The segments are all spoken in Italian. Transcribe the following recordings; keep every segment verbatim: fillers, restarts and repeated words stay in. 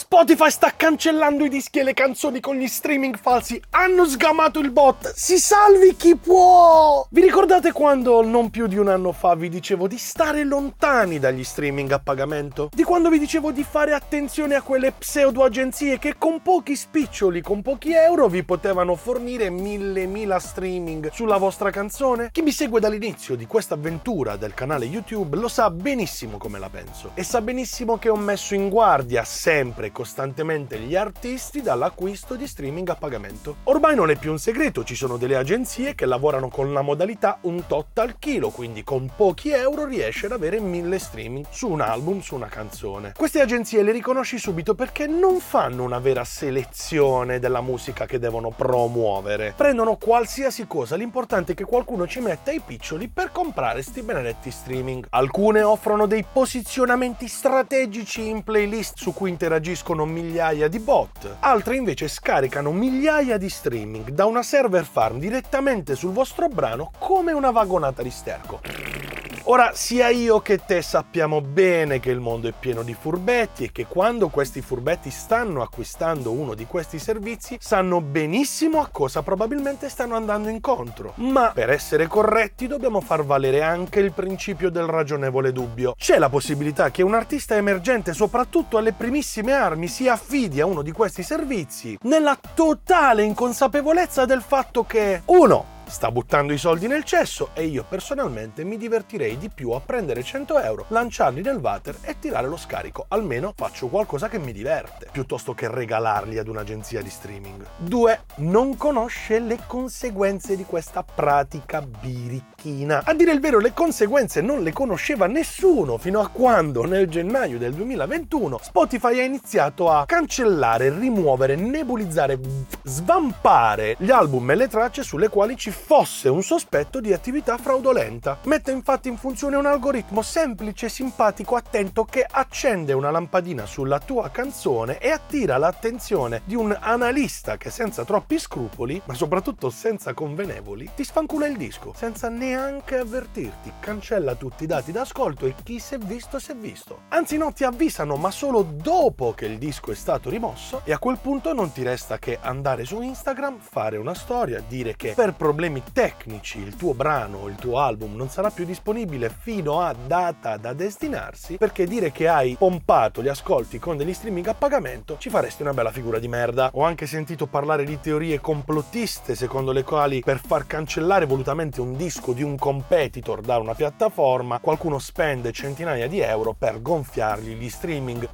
Spotify sta cancellando i dischi e le canzoni con gli streaming falsi. Hanno sgamato il bot. Si salvi chi può! Vi ricordate quando non più di un anno fa vi dicevo di stare lontani dagli streaming a pagamento? Di quando vi dicevo di fare attenzione a quelle pseudo agenzie che con pochi spiccioli, con pochi euro, vi potevano fornire mille mila streaming sulla vostra canzone? Chi mi segue dall'inizio di questa avventura del canale YouTube lo sa benissimo come la penso e sa benissimo che ho messo in guardia sempre e costantemente gli artisti dall'acquisto di streaming a pagamento. Ormai non è più un segreto, ci sono delle agenzie che lavorano con la modalità un tot al chilo, quindi con pochi euro riesci ad avere mille streaming su un album, su una canzone. Queste agenzie le riconosci subito perché non fanno una vera selezione della musica che devono promuovere. Prendono qualsiasi cosa, l'importante è che qualcuno ci metta i piccioli per comprare sti benedetti streaming. Alcune offrono dei posizionamenti strategici in playlist su cui interagiscono migliaia di bot, altre invece scaricano migliaia di streaming da una server farm direttamente sul vostro brano come una vagonata di sterco. Ora, sia io che te sappiamo bene che il mondo è pieno di furbetti e che quando questi furbetti stanno acquistando uno di questi servizi sanno benissimo a cosa probabilmente stanno andando incontro. Ma per essere corretti dobbiamo far valere anche il principio del ragionevole dubbio. C'è la possibilità che un artista emergente, soprattutto alle primissime armi, si affidi a uno di questi servizi nella totale inconsapevolezza del fatto che uno sta buttando i soldi nel cesso e io personalmente mi divertirei di più a prendere cento euro, lanciarli nel water e tirare lo scarico, almeno faccio qualcosa che mi diverte, piuttosto che regalarli ad un'agenzia di streaming. due Non conosce le conseguenze di questa pratica birichina. A dire il vero, le conseguenze non le conosceva nessuno fino a quando, nel gennaio del duemilaventuno, Spotify ha iniziato a cancellare, rimuovere, nebulizzare, svampare gli album e le tracce sulle quali ci fosse un sospetto di attività fraudolenta. Mette infatti in funzione un algoritmo semplice, simpatico, attento, che accende una lampadina sulla tua canzone e attira l'attenzione di un analista che senza troppi scrupoli, ma soprattutto senza convenevoli, ti sfancula il disco senza neanche avvertirti, cancella tutti i dati d'ascolto e chi si è visto si è visto. Anzi no, ti avvisano ma solo dopo che il disco è stato rimosso e a quel punto non ti resta che andare su Instagram, fare una storia, dire che per problemi tecnici il tuo brano o il tuo album non sarà più disponibile fino a data da destinarsi, perché dire che hai pompato gli ascolti con degli streaming a pagamento ci faresti una bella figura di merda. Ho anche sentito parlare di teorie complottiste secondo le quali per far cancellare volutamente un disco di un competitor da una piattaforma qualcuno spende centinaia di euro per gonfiargli gli streaming.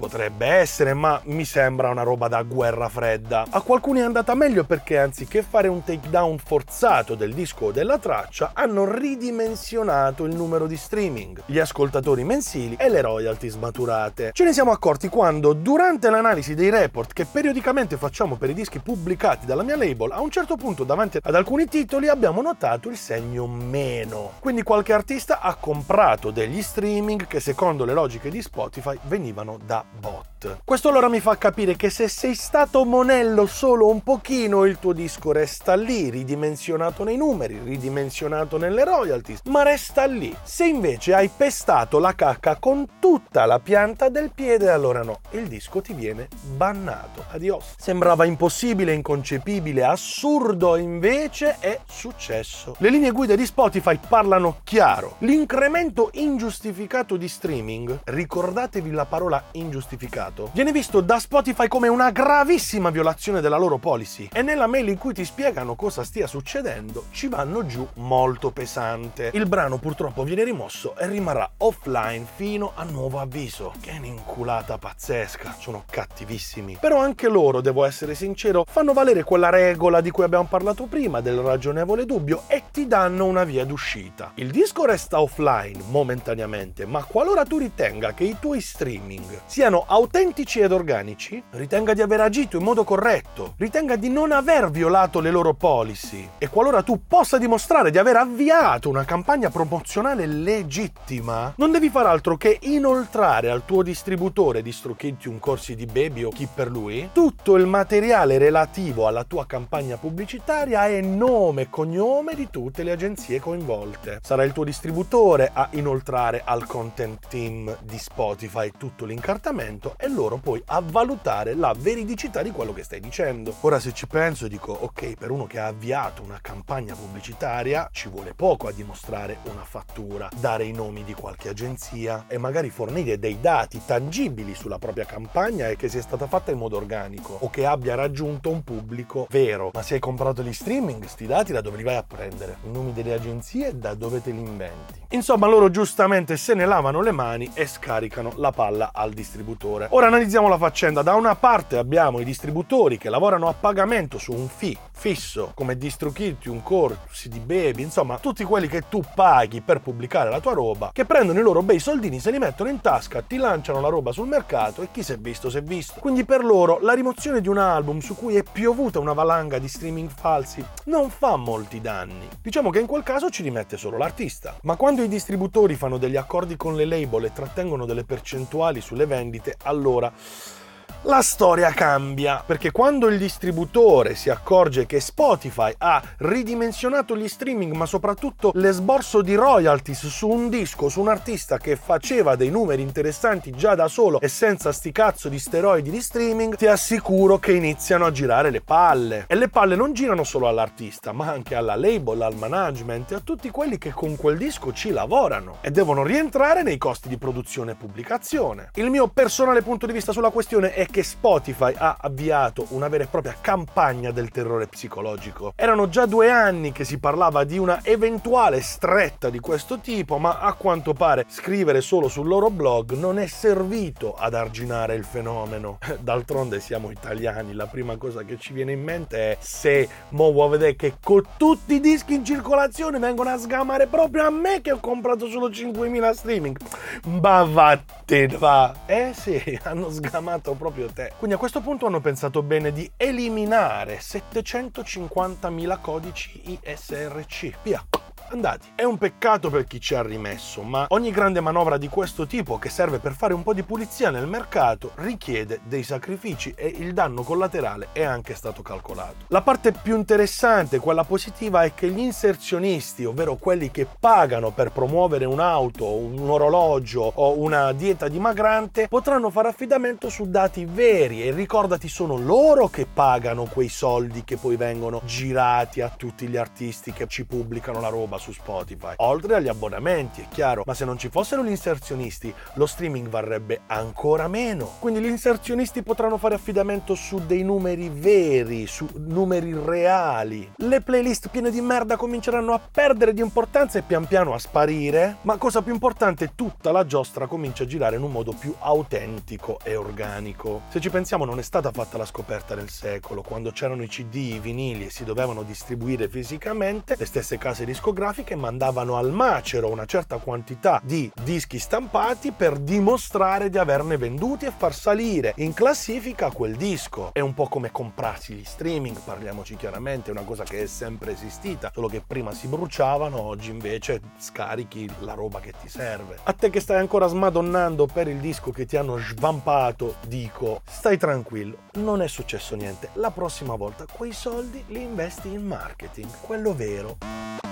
Potrebbe essere, ma mi sembra una roba da guerra fredda. A qualcuno è andata meglio perché anziché fare un takedown forzato del disco o della traccia, hanno ridimensionato il numero di streaming, gli ascoltatori mensili e le royalty smaturate. Ce ne siamo accorti quando, durante l'analisi dei report che periodicamente facciamo per i dischi pubblicati dalla mia label, a un certo punto davanti ad alcuni titoli abbiamo notato il segno meno. Quindi qualche artista ha comprato degli streaming che secondo le logiche di Spotify venivano da bot. Questo allora mi fa capire che se sei stato monello solo un pochino, il tuo disco resta lì, ridimensionato nei numeri, ridimensionato nelle royalties, ma resta lì. Se invece hai pestato la cacca con tutta la pianta del piede, allora no, il disco ti viene bannato. Adios. Sembrava impossibile, inconcepibile, assurdo, invece è successo. Le linee guida di Spotify parlano chiaro. L'incremento ingiustificato di streaming, ricordatevi la parola ingiustificato, giustificato, viene visto da Spotify come una gravissima violazione della loro policy e nella mail in cui ti spiegano cosa stia succedendo ci vanno giù molto pesante. Il brano purtroppo viene rimosso e rimarrà offline fino a nuovo avviso. Che un'inculata pazzesca, sono cattivissimi. Però anche loro, devo essere sincero, fanno valere quella regola di cui abbiamo parlato prima del ragionevole dubbio e ti danno una via d'uscita. Il disco resta offline momentaneamente, ma qualora tu ritenga che i tuoi streaming siano autentici ed organici, ritenga di aver agito in modo corretto, ritenga di non aver violato le loro policy e qualora tu possa dimostrare di aver avviato una campagna promozionale legittima, non devi far altro che inoltrare al tuo distributore di Strokentium, Corsi di Baby o chi per lui tutto il materiale relativo alla tua campagna pubblicitaria e nome e cognome di tutte le agenzie coinvolte. Sarà il tuo distributore a inoltrare al content team di Spotify tutto l'incartato trattamento e loro poi a valutare la veridicità di quello che stai dicendo. Ora, se ci penso, dico ok, per uno che ha avviato una campagna pubblicitaria ci vuole poco a dimostrare una fattura, dare i nomi di qualche agenzia e magari fornire dei dati tangibili sulla propria campagna e che sia stata fatta in modo organico o che abbia raggiunto un pubblico vero. Ma se hai comprato gli streaming, sti dati da dove li vai a prendere? I nomi delle agenzie da dove te li inventi? Insomma, loro giustamente se ne lavano le mani e scaricano la palla al distributore. Ora analizziamo la faccenda. Da una parte abbiamo i distributori che lavorano a pagamento su un fee fisso, come DistroKid, corsi di Baby, insomma tutti quelli che tu paghi per pubblicare la tua roba, che prendono i loro bei soldini, se li mettono in tasca, ti lanciano la roba sul mercato e chi si è visto si è visto. Quindi per loro la rimozione di un album su cui è piovuta una valanga di streaming falsi non fa molti danni. Diciamo che in quel caso ci rimette solo l'artista. Ma quando i distributori fanno degli accordi con le label e trattengono delle percentuali sulle vendite, allora la storia cambia, perché quando il distributore si accorge che Spotify ha ridimensionato gli streaming, ma soprattutto l'esborso di royalties su un disco, su un artista che faceva dei numeri interessanti già da solo e senza sti cazzo di steroidi di streaming, ti assicuro che iniziano a girare le palle. E le palle non girano solo all'artista, ma anche alla label, al management e a tutti quelli che con quel disco ci lavorano e devono rientrare nei costi di produzione e pubblicazione. Il mio personale punto di vista sulla questione è che Spotify ha avviato una vera e propria campagna del terrore psicologico. Erano già due anni che si parlava di una eventuale stretta di questo tipo, ma a quanto pare scrivere solo sul loro blog non è servito ad arginare il fenomeno. D'altronde siamo italiani, la prima cosa che ci viene in mente è se mo vuoi vedere che con tutti i dischi in circolazione vengono a sgamare proprio a me che ho comprato solo cinquemila streaming. Ma vattene va! Eh sì, hanno sgamato proprio te. Quindi a questo punto hanno pensato bene di eliminare settecentocinquantamila codici I S R C. Via. Andati. È un peccato per chi ci ha rimesso, ma ogni grande manovra di questo tipo che serve per fare un po' di pulizia nel mercato richiede dei sacrifici e il danno collaterale è anche stato calcolato. La parte più interessante, quella positiva, è che gli inserzionisti, ovvero quelli che pagano per promuovere un'auto, un orologio o una dieta dimagrante, potranno fare affidamento su dati veri e ricordati, sono loro che pagano quei soldi che poi vengono girati a tutti gli artisti che ci pubblicano la roba su Spotify, oltre agli abbonamenti, è chiaro, ma se non ci fossero gli inserzionisti lo streaming varrebbe ancora meno. Quindi gli inserzionisti potranno fare affidamento su dei numeri veri, su numeri reali. Le playlist piene di merda cominceranno a perdere di importanza e pian piano a sparire, ma cosa più importante, tutta la giostra comincia a girare in un modo più autentico e organico. Se ci pensiamo, non è stata fatta la scoperta del secolo, quando c'erano i C D, i vinili e si dovevano distribuire fisicamente, le stesse case discografiche grafiche mandavano al macero una certa quantità di dischi stampati per dimostrare di averne venduti e far salire in classifica quel disco. È un po' come comprarsi gli streaming, parliamoci chiaramente, è una cosa che è sempre esistita, solo che prima si bruciavano, oggi invece scarichi la roba che ti serve. A te che stai ancora smadonnando per il disco che ti hanno svampato, dico, stai tranquillo, non è successo niente. La prossima volta quei soldi li investi in marketing, quello vero.